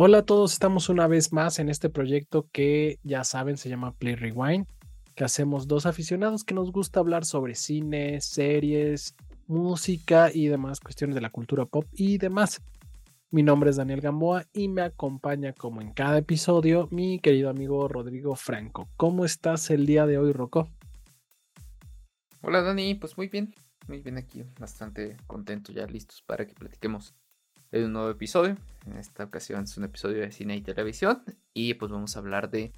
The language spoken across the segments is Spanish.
Hola a todos, estamos una vez más en este proyecto que ya saben se llama Play Rewind, que hacemos dos aficionados que nos gusta hablar sobre cine, series, música y demás cuestiones de la cultura pop y demás. Mi nombre es Daniel Gamboa y me acompaña como en cada episodio mi querido amigo Rodrigo Franco. ¿Cómo estás el día de hoy, Rocco? Hola Dani, pues muy bien aquí, bastante contento, ya listos para que platiquemos de un nuevo episodio. En esta ocasión es un episodio de cine y televisión y pues vamos a hablar de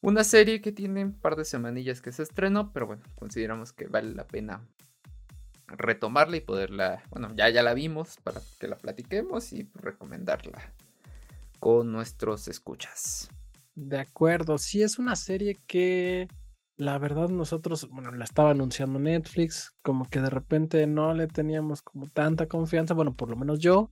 una serie que tiene un par de semanillas que se estrenó, pero bueno, consideramos que vale la pena retomarla y poderla, bueno, ya la vimos para que la platiquemos y recomendarla con nuestros escuchas. De acuerdo, sí, es una serie que la verdad nosotros, bueno, la estaba anunciando Netflix, como que de repente no le teníamos como tanta confianza, bueno, por lo menos yo,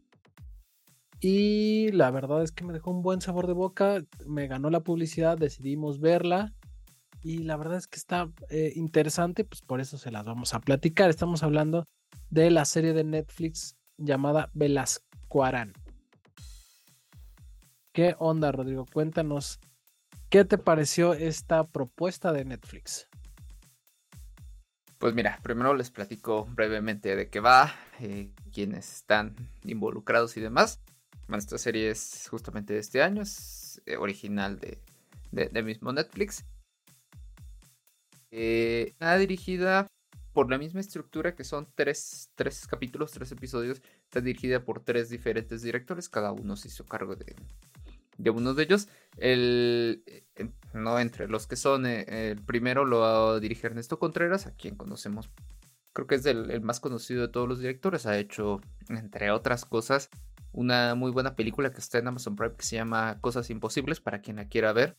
y la verdad es que me dejó un buen sabor de boca, me ganó la publicidad, decidimos verla. Y la verdad es que está interesante, pues por eso se las vamos a platicar. Estamos hablando de la serie de Netflix llamada Belascoarán. ¿Qué onda, Rodrigo? Cuéntanos, ¿qué te pareció esta propuesta de Netflix? Pues mira, primero les platico brevemente de qué va, quiénes están involucrados y demás. Bueno, esta serie es justamente de este año, es original de mismo Netflix. Está dirigida por la misma estructura que son tres capítulos, tres episodios. Está dirigida por tres diferentes directores. Cada uno se hizo cargo de uno de ellos. No entre los que son. El primero lo dirige Ernesto Contreras, a quien conocemos. Creo que es el más conocido de todos los directores. Ha hecho, entre otras cosas, una muy buena película que está en Amazon Prime que se llama Cosas Imposibles, para quien la quiera ver.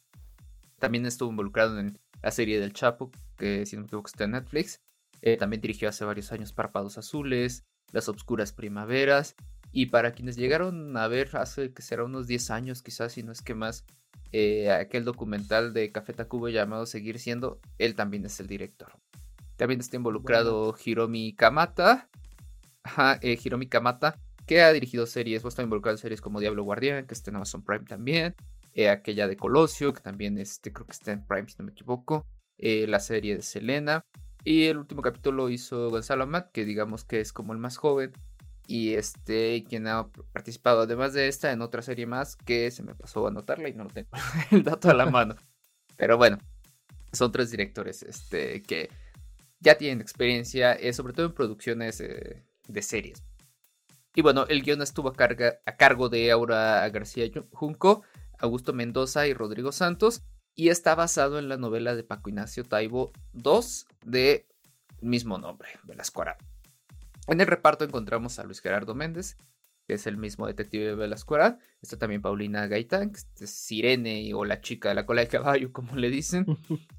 También estuvo involucrado en la serie del Chapo, que si no me equivoco está en Netflix. También dirigió hace varios años Párpados Azules, Las Obscuras Primaveras. Y para quienes llegaron a ver hace que será unos 10 años quizás, si no es que más, aquel documental de Café Tacuba llamado Seguir Siendo, él también es el director. También está involucrado Hiromi Kamata. Hiromi Kamata, que ha dirigido series, o está involucrado en series como Diablo Guardián, que está en Amazon Prime también. Aquella de Colosio, que también creo que está en Prime, si no me equivoco, la serie de Selena, y el último capítulo hizo Gonzalo Amat, que digamos que es como el más joven, y quien ha participado además de esta en otra serie más, que se me pasó a anotarla y no lo tengo el dato a la mano, pero bueno, son tres directores que ya tienen experiencia, sobre todo en producciones de series. Y bueno, el guion estuvo a cargo de Aura García Junco, Augusto Mendoza y Rodrigo Santos, y está basado en la novela de Paco Ignacio Taibo II de mismo nombre, Belascoarán. En el reparto encontramos a Luis Gerardo Méndez, que es el mismo detective de Belascoarán. Está también Paulina Gaitán, que es Irene o la chica de la cola de caballo, como le dicen.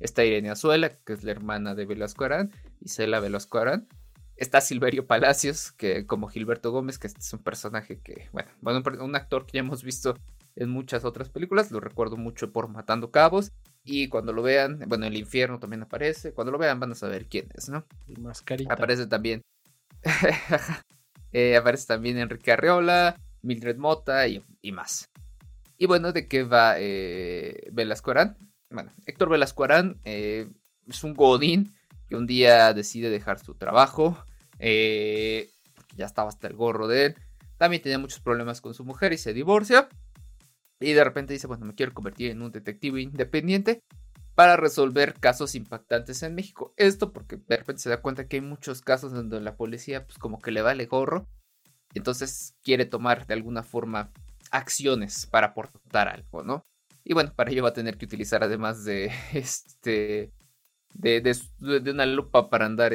Está Irene Azuela, que es la hermana de Belascoarán, y Isela Belascoarán. Está Silverio Palacios, que como Gilberto Gómez, que es un personaje que, bueno, un actor que ya hemos visto en muchas otras películas, lo recuerdo mucho por Matando Cabos, y cuando lo vean, bueno, El Infierno también aparece, cuando lo vean van a saber quién es, ¿no? Y mascarita. Aparece también, aparece también Enrique Arreola, Mildred Mota y más. Y bueno, ¿de qué va Belascoarán? Bueno, Héctor Belascoarán es un godín que un día decide dejar su trabajo, porque ya estaba hasta el gorro de él, también tenía muchos problemas con su mujer y se divorcia. Y de repente dice, bueno, me quiero convertir en un detective independiente para resolver casos impactantes en México. Esto porque de repente se da cuenta que hay muchos casos donde la policía pues como que le vale gorro. Entonces quiere tomar de alguna forma acciones para aportar algo, ¿no? Y bueno, para ello va a tener que utilizar además de de una lupa para andar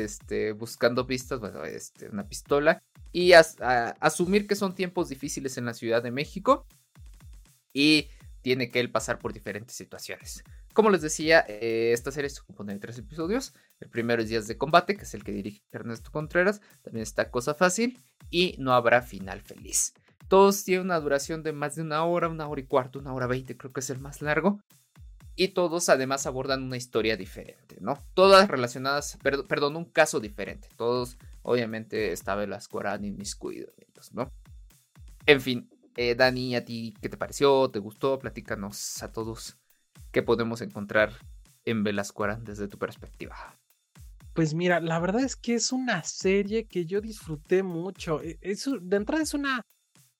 buscando pistas, bueno, una pistola. Y asumir que son tiempos difíciles en la Ciudad de México. Y tiene que él pasar por diferentes situaciones. Como les decía, esta serie se compone de tres episodios. El primero es Días de Combate, que es el que dirige Ernesto Contreras. También está Cosa Fácil y No Habrá Final Feliz. Todos tienen una duración de más de una hora y cuarto, 1 hora 20, creo que es el más largo. Y todos además abordan una historia diferente, ¿no? Todas relacionadas, perdón, un caso diferente. Todos, obviamente, está Belascoarán inmiscuido en ellos, ¿no? En fin. Dani, ¿a ti qué te pareció? ¿Te gustó? Platícanos a todos qué podemos encontrar en Belascoarán desde tu perspectiva. Pues mira, la verdad es que es una serie que yo disfruté mucho. De entrada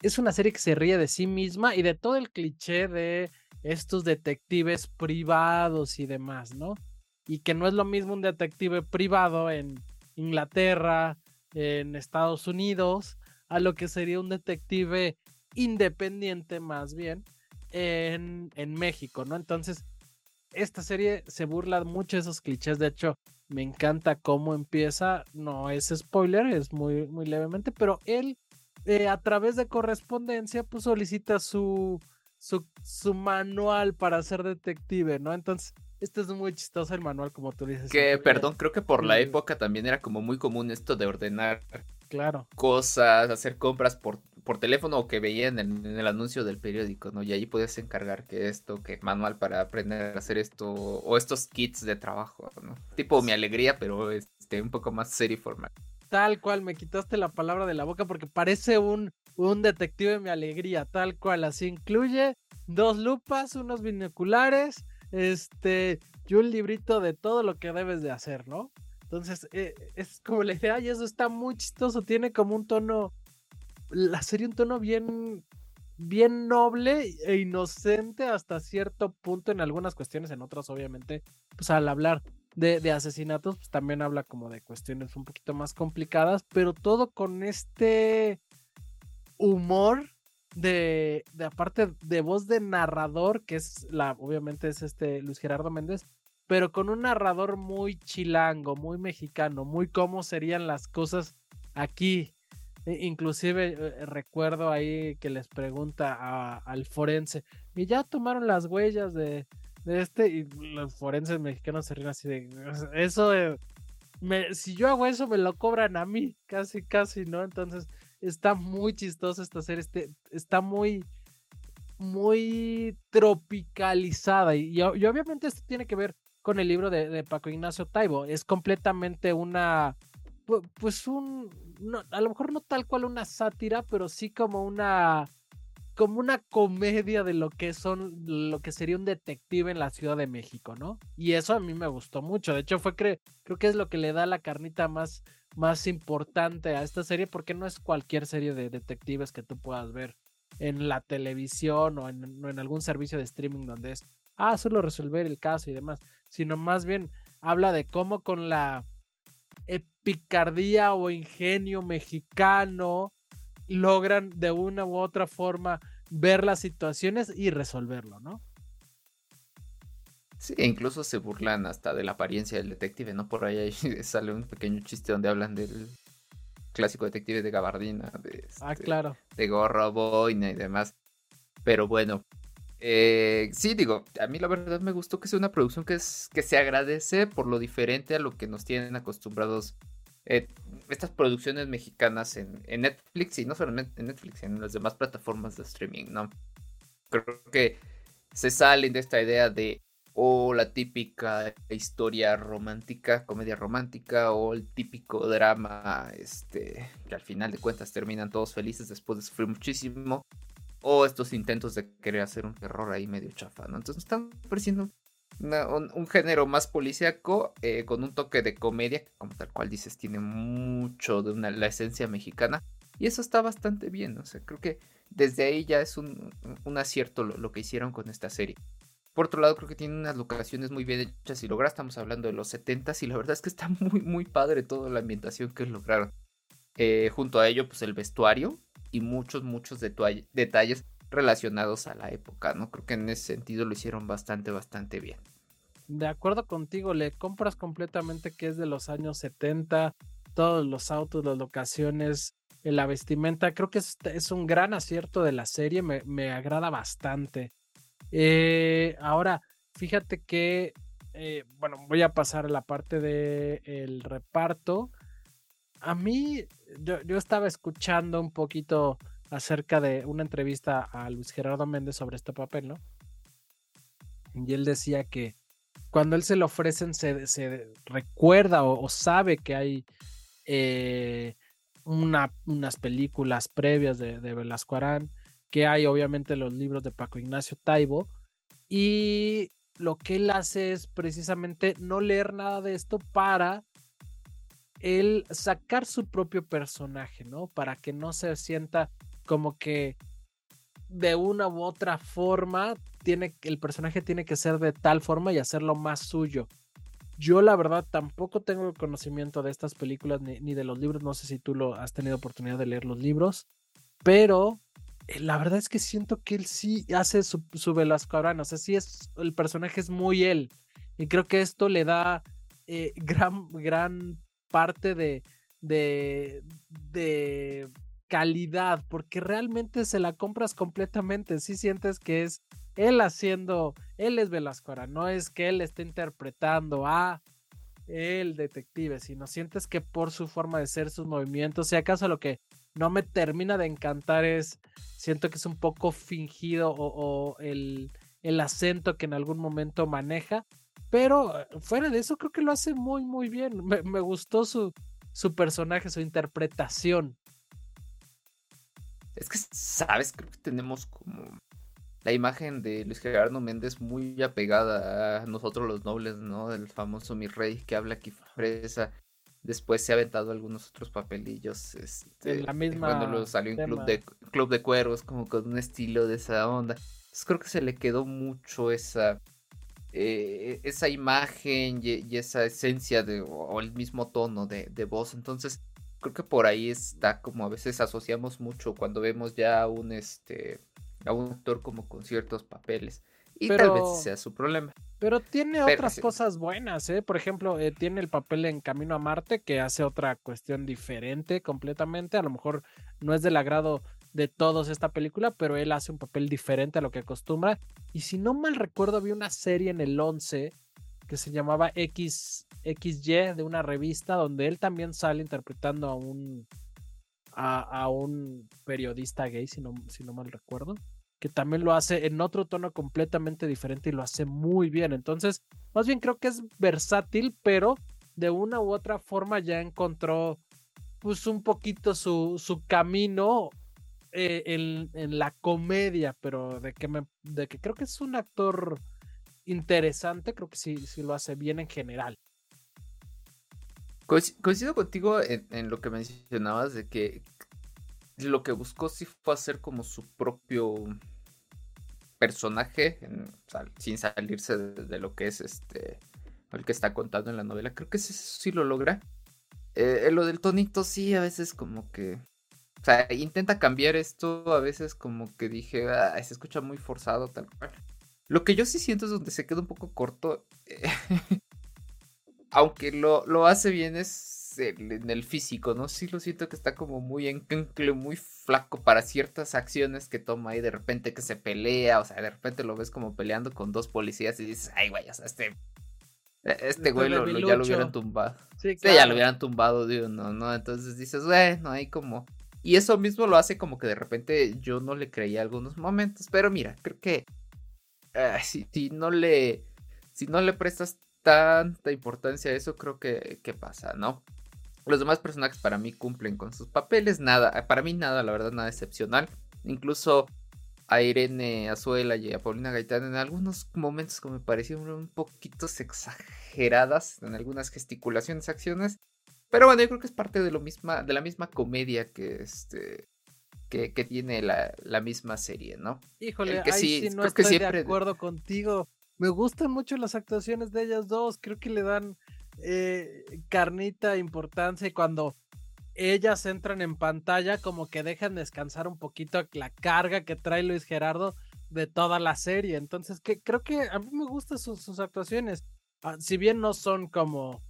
es una serie que se ríe de sí misma y de todo el cliché de estos detectives privados y demás, ¿no? Y que no es lo mismo un detective privado en Inglaterra, en Estados Unidos, a lo que sería un detective independiente más bien en México, ¿no? Entonces, esta serie se burla mucho de esos clichés. De hecho, me encanta cómo empieza. No es spoiler, es muy, muy levemente, pero él a través de correspondencia pues solicita su manual para ser detective, ¿no? Entonces, este es muy chistoso el manual, como tú dices. Que, perdón, creo que por la época también era como muy común esto de ordenar cosas, hacer compras por teléfono o que veían en el anuncio del periódico, ¿no? Y allí podías encargar que esto, que manual para aprender a hacer esto, o estos kits de trabajo, ¿no? Tipo Mi Alegría, pero un poco más serie formal. Tal cual, me quitaste la palabra de la boca porque parece un detective Mi Alegría, tal cual. Así incluye 2 lupas, unos binoculares, y un librito de todo lo que debes de hacer, ¿no? Entonces, es como la idea, y eso está muy chistoso. Tiene como un tono, la serie, un tono bien, bien noble e inocente hasta cierto punto en algunas cuestiones, en otras obviamente, pues al hablar de asesinatos, pues también habla como de cuestiones un poquito más complicadas, pero todo con este humor de aparte de voz de narrador, que es obviamente es Luis Gerardo Méndez, pero con un narrador muy chilango, muy mexicano, muy cómo serían las cosas aquí. Inclusive recuerdo ahí que les pregunta al forense, y ya tomaron las huellas de y los forenses mexicanos se ríen así de eso, si yo hago eso me lo cobran a mí, casi casi, ¿no? Entonces está muy chistoso esta serie, está muy, muy tropicalizada y obviamente esto tiene que ver con el libro de Paco Ignacio Taibo. Es completamente una, pues no, a lo mejor no tal cual una sátira, pero sí como una comedia de lo que sería un detective en la Ciudad de México, ¿no? Y eso a mí me gustó mucho. De hecho, creo que es lo que le da la carnita más importante a esta serie, porque no es cualquier serie de detectives que tú puedas ver en la televisión o en algún servicio de streaming donde es solo resolver el caso y demás, sino más bien habla de cómo con la picardía o ingenio mexicano logran de una u otra forma ver las situaciones y resolverlo, ¿no? Sí, incluso se burlan hasta de la apariencia del detective, ¿no? Por ahí sale un pequeño chiste donde hablan del clásico detective de gabardina, claro, de gorro, boina y demás. Pero bueno, sí, digo, a mí la verdad me gustó que sea una producción que se agradece por lo diferente a lo que nos tienen acostumbrados estas producciones mexicanas en Netflix, y no solamente en Netflix, en las demás plataformas de streaming, ¿no? Creo que se salen de esta idea de la típica historia romántica, comedia romántica, o el típico drama, que al final de cuentas terminan todos felices después de sufrir muchísimo, o estos intentos de querer hacer un terror ahí medio chafa, ¿no? Entonces están ofreciendo un género más policíaco, con un toque de comedia, que como tal cual dices, tiene mucho de la esencia mexicana, y eso está bastante bien, ¿no? O sea, creo que desde ahí ya es un acierto lo que hicieron con esta serie. Por otro lado, creo que tiene unas locaciones muy bien hechas y logradas. Estamos hablando de los 70s y la verdad es que está muy, muy padre toda la ambientación que lograron. Junto a ello, pues el vestuario y muchos, muchos detalles relacionados a la época, ¿no? Creo que en ese sentido lo hicieron bastante, bastante bien. De acuerdo contigo, le compras completamente que es de los años 70, todos los autos, las locaciones, la vestimenta. Creo que es un gran acierto de la serie, me agrada bastante. Ahora, fíjate que voy a pasar a la parte del reparto. A mí, yo estaba escuchando un poquito acerca de una entrevista a Luis Gerardo Méndez sobre este papel, ¿no? Y él decía que cuando él se lo ofrecen se recuerda o sabe que hay unas películas previas de Belascoarán, que hay obviamente los libros de Paco Ignacio Taibo, y lo que él hace es precisamente no leer nada de esto para él sacar su propio personaje, ¿no? Para que no se sienta como que de una u otra forma el personaje tiene que ser de tal forma y hacerlo más suyo. Yo la verdad tampoco tengo el conocimiento de estas películas ni de los libros, no sé si tú has tenido oportunidad de leer los libros, pero la verdad es que siento que él sí hace su Belascoarán, o sea, sí el personaje es muy él, y creo que esto le da gran parte de calidad, porque realmente se la compras completamente, sí sientes que es él haciendo, él es Belascoarán, no es que él esté interpretando a el detective, sino sientes que por su forma de ser, sus movimientos, si acaso lo que no me termina de encantar es, siento que es un poco fingido o el acento que en algún momento maneja, pero fuera de eso creo que lo hace muy muy bien, me gustó su personaje, su interpretación. Es que, ¿sabes? Creo que tenemos como la imagen de Luis Gerardo Méndez muy apegada a nosotros los nobles, ¿no? El famoso mi rey que habla aquí fresa. Después se ha aventado algunos otros papelillos. La misma cuando lo salió en Club de Cuervos, como con un estilo de esa onda. Entonces creo que se le quedó mucho esa imagen y esa esencia o el mismo tono de voz. Entonces creo que por ahí está, como a veces asociamos mucho cuando vemos ya a un actor como con ciertos papeles, y pero, tal vez sea su problema. Pero tiene otras cosas buenas, ¿eh? Por ejemplo, tiene el papel en Camino a Marte, que hace otra cuestión diferente completamente, a lo mejor no es del agrado de todos esta película, pero él hace un papel diferente a lo que acostumbra, y si no mal recuerdo, había una serie en el 11 que se llamaba XY, de una revista, donde él también sale interpretando a un periodista gay, si no mal recuerdo, que también lo hace en otro tono completamente diferente y lo hace muy bien. Entonces, más bien creo que es versátil, pero de una u otra forma ya encontró pues un poquito su camino en la comedia, pero de que creo que es un actor interesante, creo que sí lo hace bien en general. Coincido contigo en lo que mencionabas de que lo que buscó sí fue hacer como su propio personaje sin salirse de lo que es el que está contando en la novela. Creo que sí lo logra. Lo del tonito sí a veces como que, o sea, intenta cambiar esto, a veces como que dije, se escucha muy forzado tal cual. Lo que yo sí siento es donde se queda un poco corto. Aunque lo hace bien es en el físico, ¿no? Sí lo siento que está como muy encuencle, muy flaco para ciertas acciones que toma ahí, de repente que se pelea, o sea, de repente lo ves como peleando con dos policías y dices, ay, güey, o sea, este güey ya lo hubieran tumbado. Sí, claro. Ya lo hubieran tumbado de uno, ¿no? Entonces dices, bueno, hay como... Y eso mismo lo hace como que de repente yo no le creía algunos momentos, pero mira, creo que si no le prestas tanta importancia a eso, creo que pasa, ¿no? Los demás personajes para mí cumplen con sus papeles, nada, para mí nada, la verdad, nada excepcional. Incluso a Irene Azuela y a Paulina Gaitán en algunos momentos que me parecieron un poquito exageradas en algunas gesticulaciones, acciones, pero bueno, yo creo que es parte de la misma comedia que tiene la misma serie, ¿no? Híjole, que sí, no estoy siempre... de acuerdo contigo. Me gustan mucho las actuaciones de ellas dos, creo que le dan carnita, importancia, y cuando ellas entran en pantalla como que dejan descansar un poquito la carga que trae Luis Gerardo de toda la serie, entonces creo que a mí me gustan sus actuaciones, si bien no son como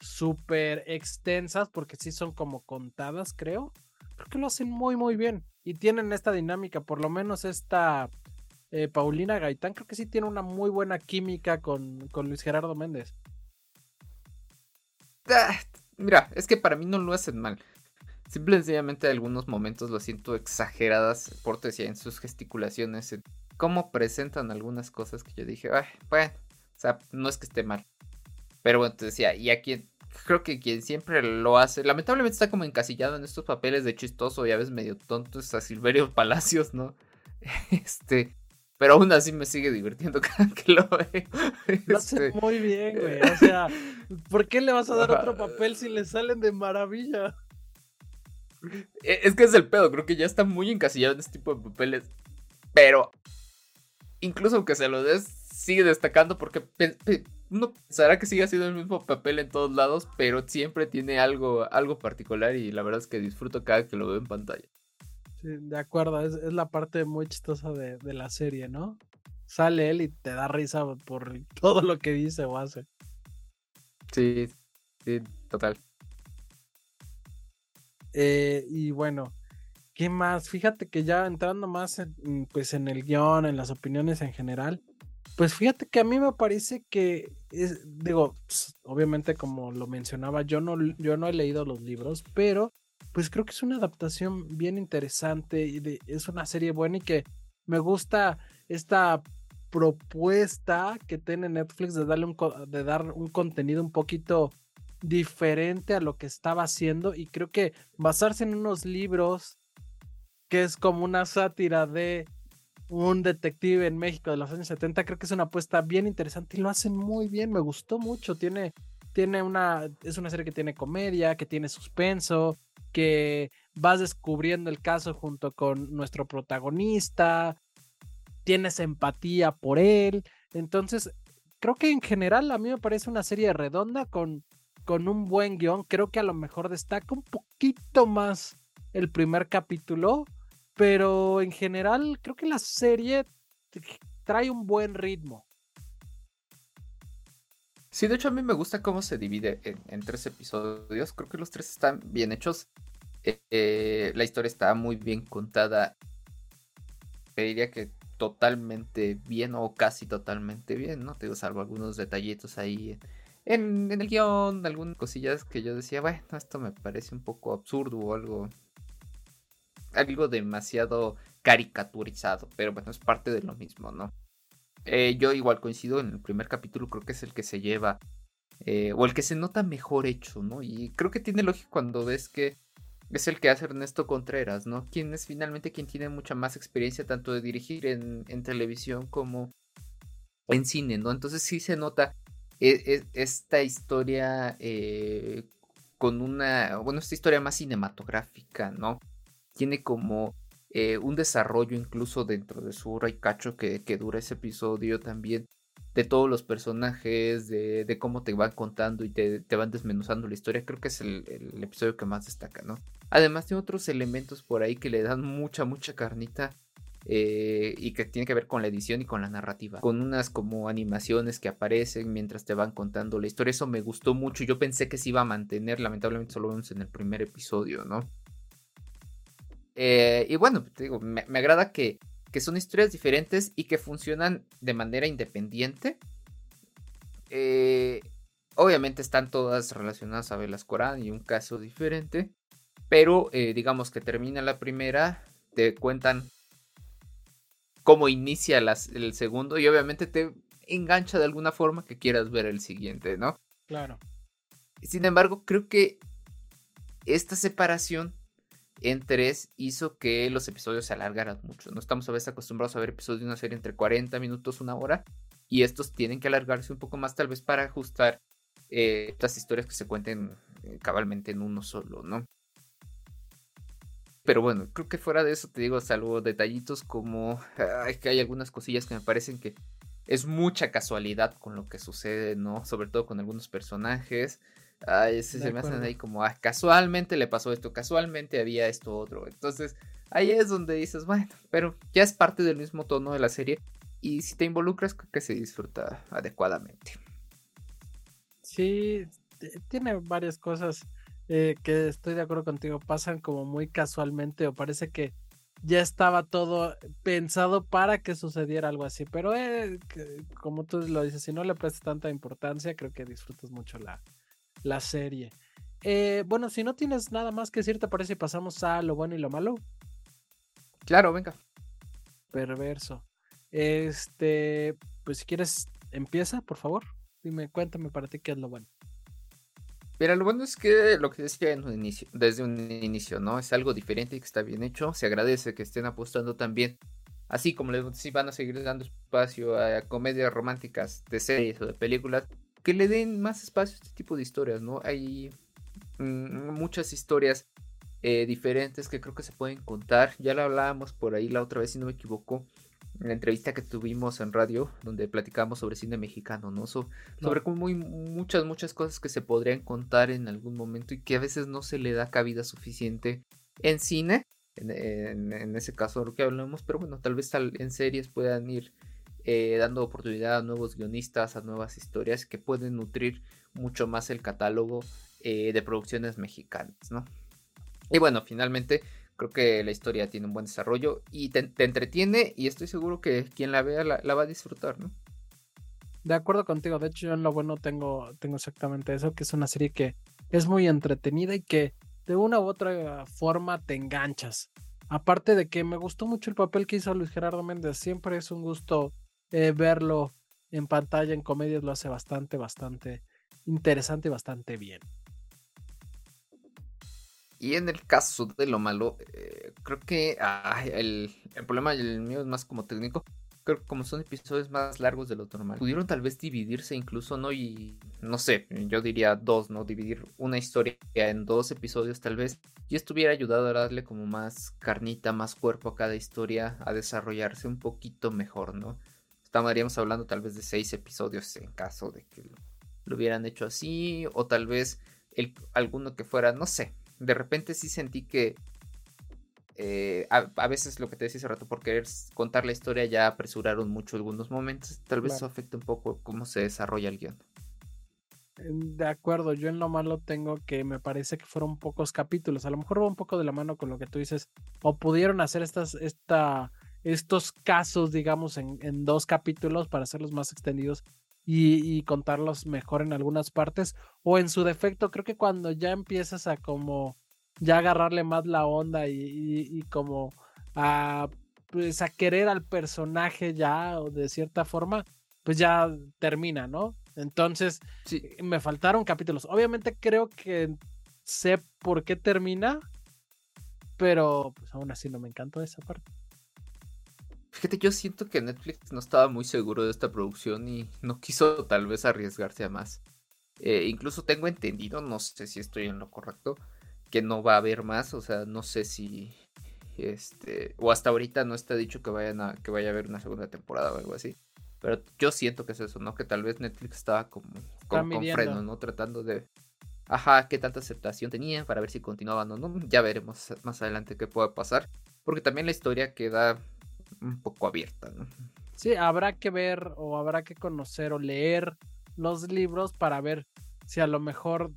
súper extensas, porque sí son como contadas, creo que lo hacen muy muy bien, y tienen esta dinámica, por lo menos esta... Paulina Gaitán creo que sí tiene una muy buena química con Luis Gerardo Méndez. Mira, es que para mí no lo hacen mal. Simple y sencillamente algunos momentos lo siento exageradas, por decir, en sus gesticulaciones, en cómo presentan algunas cosas que yo dije, ay, bueno, o sea, no es que esté mal. Pero bueno, te decía, y aquí creo que quien siempre lo hace, lamentablemente está como encasillado en estos papeles de chistoso y a veces medio tonto, es a Silverio Palacios, ¿no? Pero aún así me sigue divirtiendo cada que lo veo. Lo hace muy bien, güey. O sea, ¿por qué le vas a dar otro papel si le salen de maravilla? Es que es el pedo. Creo que ya está muy encasillado en este tipo de papeles. Pero incluso aunque se lo des, sigue destacando porque uno pensará que sigue haciendo el mismo papel en todos lados, pero siempre tiene algo particular y la verdad es que disfruto cada que lo veo en pantalla. De acuerdo, es la parte muy chistosa de la serie, ¿no? Sale él y te da risa por todo lo que dice o hace. Sí, sí, total. Y bueno, ¿qué más? Fíjate que ya entrando más en el guión, en las opiniones en general, pues fíjate que a mí me parece que, obviamente como lo mencionaba, yo no he leído los libros, pero pues creo que es una adaptación bien interesante y es una serie buena y que me gusta esta propuesta que tiene Netflix de dar un contenido un poquito diferente a lo que estaba haciendo, y creo que basarse en unos libros que es como una sátira de un detective en México de los años 70, creo que es una apuesta bien interesante y lo hacen muy bien, me gustó mucho. Es una serie que tiene comedia, que tiene suspenso, que vas descubriendo el caso junto con nuestro protagonista, tienes empatía por él. Entonces creo que en general a mí me parece una serie redonda con un buen guión. Creo que a lo mejor destaca un poquito más el primer capítulo, pero en general creo que la serie trae un buen ritmo. Sí, de hecho a mí me gusta cómo se divide en tres episodios. Creo que los tres están bien hechos. La historia está muy bien contada. Diría que totalmente bien o casi totalmente bien, ¿no? Te digo, salvo algunos detallitos ahí en el guión, algunas cosillas que yo decía, bueno, esto me parece un poco absurdo o algo demasiado caricaturizado, pero bueno, es parte de lo mismo, ¿no? Yo igual coincido en el primer capítulo, creo que es el que se lleva, o el que se nota mejor hecho, ¿no? Y creo que tiene lógica cuando ves que es el que hace Ernesto Contreras, ¿no? Quien es finalmente quien tiene mucha más experiencia tanto de dirigir en televisión como en cine, ¿no? Entonces sí se nota esta historia esta historia más cinematográfica, ¿no? Tiene como un desarrollo incluso dentro de su hora y cacho que dura ese episodio también, de todos los personajes, de cómo te van contando y te van desmenuzando la historia. Creo que es el episodio que más destaca, ¿no? Además de otros elementos por ahí que le dan mucha, mucha carnita y que tiene que ver con la edición y con la narrativa, con unas como animaciones que aparecen mientras te van contando la historia. Eso me gustó mucho, yo pensé que se iba a mantener, lamentablemente solo vemos en el primer episodio, ¿no? Y bueno, te digo, me agrada que son historias diferentes y que funcionan de manera independiente. Obviamente están todas relacionadas a Belascoarán y un caso diferente, pero digamos que termina la primera, te cuentan cómo inicia el segundo y obviamente te engancha de alguna forma que quieras ver el siguiente, ¿no? Claro. Sin embargo, creo que esta separación en tres hizo que los episodios se alargaran mucho. No estamos a veces acostumbrados a ver episodios de una serie entre 40 minutos, una hora, y estos tienen que alargarse un poco más, tal vez para ajustar estas historias que se cuenten cabalmente en uno solo, ¿no? Pero bueno, creo que fuera de eso, te digo, salvo detallitos como que hay algunas cosillas que me parecen que es mucha casualidad con lo que sucede, ¿no? Sobre todo con algunos personajes. Se me hacen ahí como, casualmente le pasó esto, casualmente había esto otro. Entonces, ahí es donde dices, bueno, pero ya es parte del mismo tono de la serie. Y si te involucras, creo que se disfruta adecuadamente. Sí, tiene varias cosas que estoy de acuerdo contigo. Pasan como muy casualmente, o parece que ya estaba todo pensado para que sucediera algo así. Pero como tú lo dices, si no le prestas tanta importancia, creo que disfrutas mucho la serie. Bueno, si no tienes nada más que decir, ¿te parece si pasamos a lo bueno y lo malo? Claro, venga. Perverso. Pues si quieres, empieza, por favor. Dime, cuéntame para ti qué es lo bueno. Mira, lo bueno es que lo que decía desde un inicio, ¿no? Es algo diferente y que está bien hecho. Se agradece que estén apostando también así como les van a seguir dando espacio a comedias románticas de series o de películas, que le den más espacio a este tipo de historias, ¿no? Hay muchas historias diferentes que creo que se pueden contar. Ya lo hablábamos por ahí la otra vez, si no me equivoco, en la entrevista que tuvimos en radio, donde platicamos sobre cine mexicano, ¿no? Sobre como muchas cosas que se podrían contar en algún momento y que a veces no se le da cabida suficiente en cine, en ese caso lo que hablamos, pero bueno, tal vez en series puedan ir dando oportunidad a nuevos guionistas, a nuevas historias que pueden nutrir mucho más el catálogo de producciones mexicanas, ¿no? Y bueno, finalmente creo que la historia tiene un buen desarrollo y te entretiene, y estoy seguro que quien la vea la va a disfrutar, ¿no? De acuerdo contigo. De hecho, yo en Lo Bueno tengo exactamente eso, que es una serie que es muy entretenida y que de una u otra forma te enganchas. Aparte de que me gustó mucho el papel que hizo Luis Gerardo Méndez. Siempre es un gusto verlo en pantalla, en comedias lo hace bastante, bastante interesante y bastante bien. Y en el caso de lo malo, creo que el problema del mío es más como técnico. Creo que como son episodios más largos de lo normal, pudieron tal vez dividirse incluso, ¿no? Y no sé, yo diría dos, ¿no? Dividir una historia en dos episodios tal vez. Y esto hubiera ayudado a darle como más carnita, más cuerpo a cada historia, a desarrollarse un poquito mejor, ¿no? Estaríamos hablando tal vez de 6 episodios en caso de que lo hubieran hecho así, o tal vez alguno que fuera, no sé. De repente sí sentí que a veces lo que te decía hace rato, por querer contar la historia, ya apresuraron mucho algunos momentos. Tal vez eso afecta un poco cómo se desarrolla el guión. De acuerdo, yo en lo malo tengo que me parece que fueron pocos capítulos. A lo mejor va un poco de la mano con lo que tú dices, o pudieron hacer estos casos, digamos, en 2 capítulos para hacerlos más extendidos y contarlos mejor en algunas partes, o en su defecto, creo que cuando ya empiezas a como ya agarrarle más la onda y como a, pues a querer al personaje ya, o de cierta forma, pues ya termina, ¿no? Entonces, sí, me faltaron capítulos. Obviamente creo que sé por qué termina, pero pues aún así no me encantó esa parte. Fíjate, yo siento que Netflix no estaba muy seguro de esta producción y no quiso tal vez arriesgarse a más. Incluso tengo entendido, no sé si estoy en lo correcto, que no va a haber más. O sea, no sé si o hasta ahorita no está dicho que vaya a haber una segunda temporada o algo así. Pero yo siento que es eso, ¿no? Que tal vez Netflix estaba con freno, ¿no? Tratando de qué tanta aceptación tenía para ver si continuaban o no. Ya veremos más adelante qué puede pasar, porque también la historia queda un poco abierta, ¿no? Sí, habrá que ver o habrá que conocer o leer los libros para ver si a lo mejor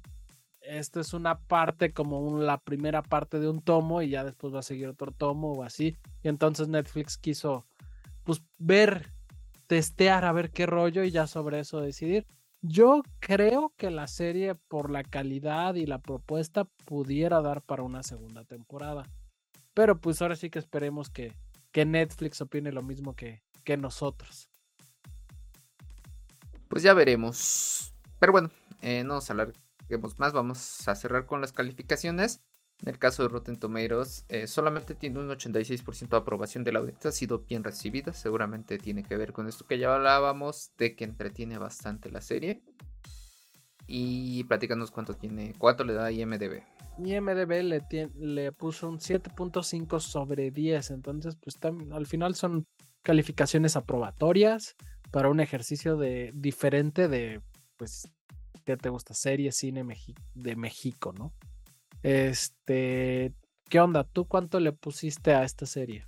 esto es una parte como la primera parte de un tomo y ya después va a seguir otro tomo o así. Y entonces Netflix quiso pues testear a ver qué rollo y ya sobre eso decidir. Yo creo que la serie, por la calidad y la propuesta, pudiera dar para una segunda temporada. Pero pues ahora sí que esperemos que Netflix opine lo mismo que nosotros. Pues ya veremos. Pero bueno, no nos alarguemos más. Vamos a cerrar con las calificaciones. En el caso de Rotten Tomatoes, solamente tiene un 86% de aprobación de la audiencia. Ha sido bien recibida. Seguramente tiene que ver con esto que ya hablábamos, de que entretiene bastante la serie. Y platícanos cuánto le da IMDB. IMDB le puso un 7.5 sobre 10, entonces pues al final son calificaciones aprobatorias para un ejercicio diferente de, pues, ¿qué te gusta? Serie, cine de México, ¿no? ¿Qué onda? ¿Tú cuánto le pusiste a esta serie?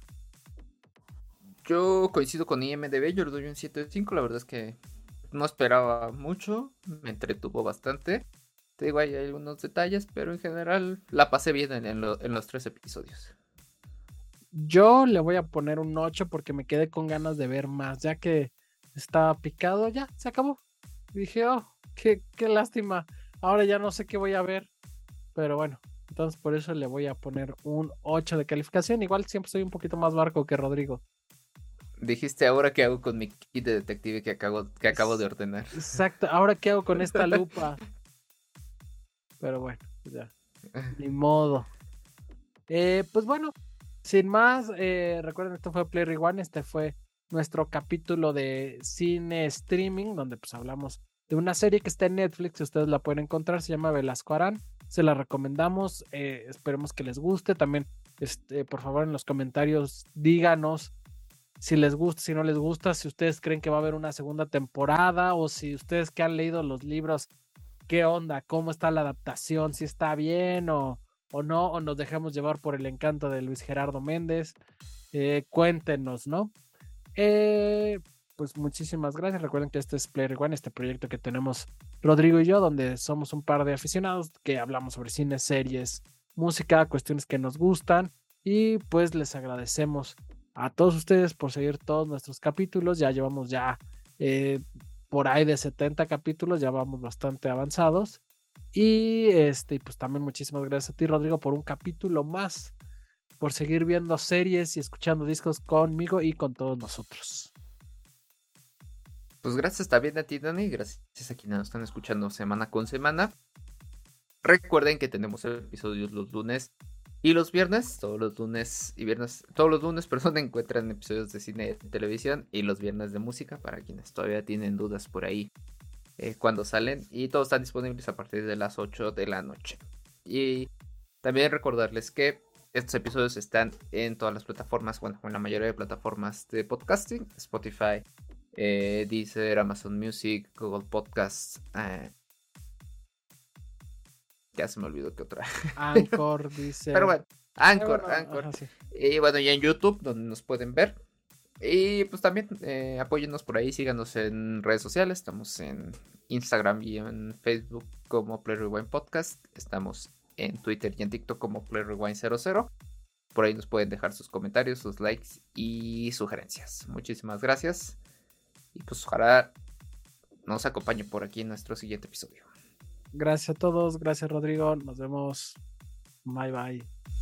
Yo coincido con IMDB, yo le doy un 7.5, la verdad es que no esperaba mucho, me entretuvo bastante. Te digo, hay algunos detalles, pero en general la pasé bien en los 3 episodios. Yo le voy a poner un 8 porque me quedé con ganas de ver más, ya que estaba picado, ya, se acabó. Dije, qué lástima, ahora ya no sé qué voy a ver, pero bueno, entonces por eso le voy a poner un 8 de calificación. Igual siempre soy un poquito más barco que Rodrigo. Dijiste, ahora qué hago con mi kit de detective que acabo de ordenar. Exacto, ahora qué hago con esta lupa. Pero bueno, ya, ni modo. Pues bueno, Sin más, recuerden, esto fue Play Rewind, este fue nuestro capítulo de cine streaming, donde pues hablamos de una serie que está en Netflix, ustedes la pueden encontrar, se llama Belascoarán, se la recomendamos, esperemos que les guste, también por favor en los comentarios díganos si les gusta, si no les gusta, si ustedes creen que va a haber una segunda temporada, o si ustedes que han leído los libros, qué onda, cómo está la adaptación, si está bien o no, o nos dejamos llevar por el encanto de Luis Gerardo Méndez, cuéntenos, ¿no? Pues muchísimas gracias, recuerden que este es Play Rewind, este proyecto que tenemos Rodrigo y yo, donde somos un par de aficionados que hablamos sobre cine, series, música, cuestiones que nos gustan, y pues les agradecemos a todos ustedes por seguir todos nuestros capítulos, ya llevamos por ahí de 70 capítulos, ya vamos bastante avanzados, y pues también muchísimas gracias a ti, Rodrigo, por un capítulo más, por seguir viendo series y escuchando discos conmigo y con todos nosotros. Pues gracias también a ti, Dani, gracias a quienes nos están escuchando semana con semana. Recuerden que tenemos episodios los lunes y los viernes, todos los lunes y viernes, todos los lunes, perdón, encuentran episodios de cine y televisión y los viernes de música, para quienes todavía tienen dudas por ahí cuando salen, y todos están disponibles a partir de las 8 de la noche. Y también recordarles que estos episodios están en todas las plataformas, bueno, en la mayoría de plataformas de podcasting, Spotify, Deezer, Amazon Music, Google Podcasts, ya se me olvidó que otra. Anchor, Deezer. Pero bueno, Anchor. Ajá, sí. Y bueno, ya en YouTube, donde nos pueden ver. Y pues también apóyennos por ahí, síganos en redes sociales, estamos en Instagram y en Facebook como Play Rewind Podcast, estamos en Twitter y en TikTok como Play Rewind 00. Por ahí nos pueden dejar sus comentarios, sus likes y sugerencias. Muchísimas gracias. Y pues ojalá nos acompañe por aquí en nuestro siguiente episodio. Gracias a todos, gracias Rodrigo, nos vemos. Bye bye.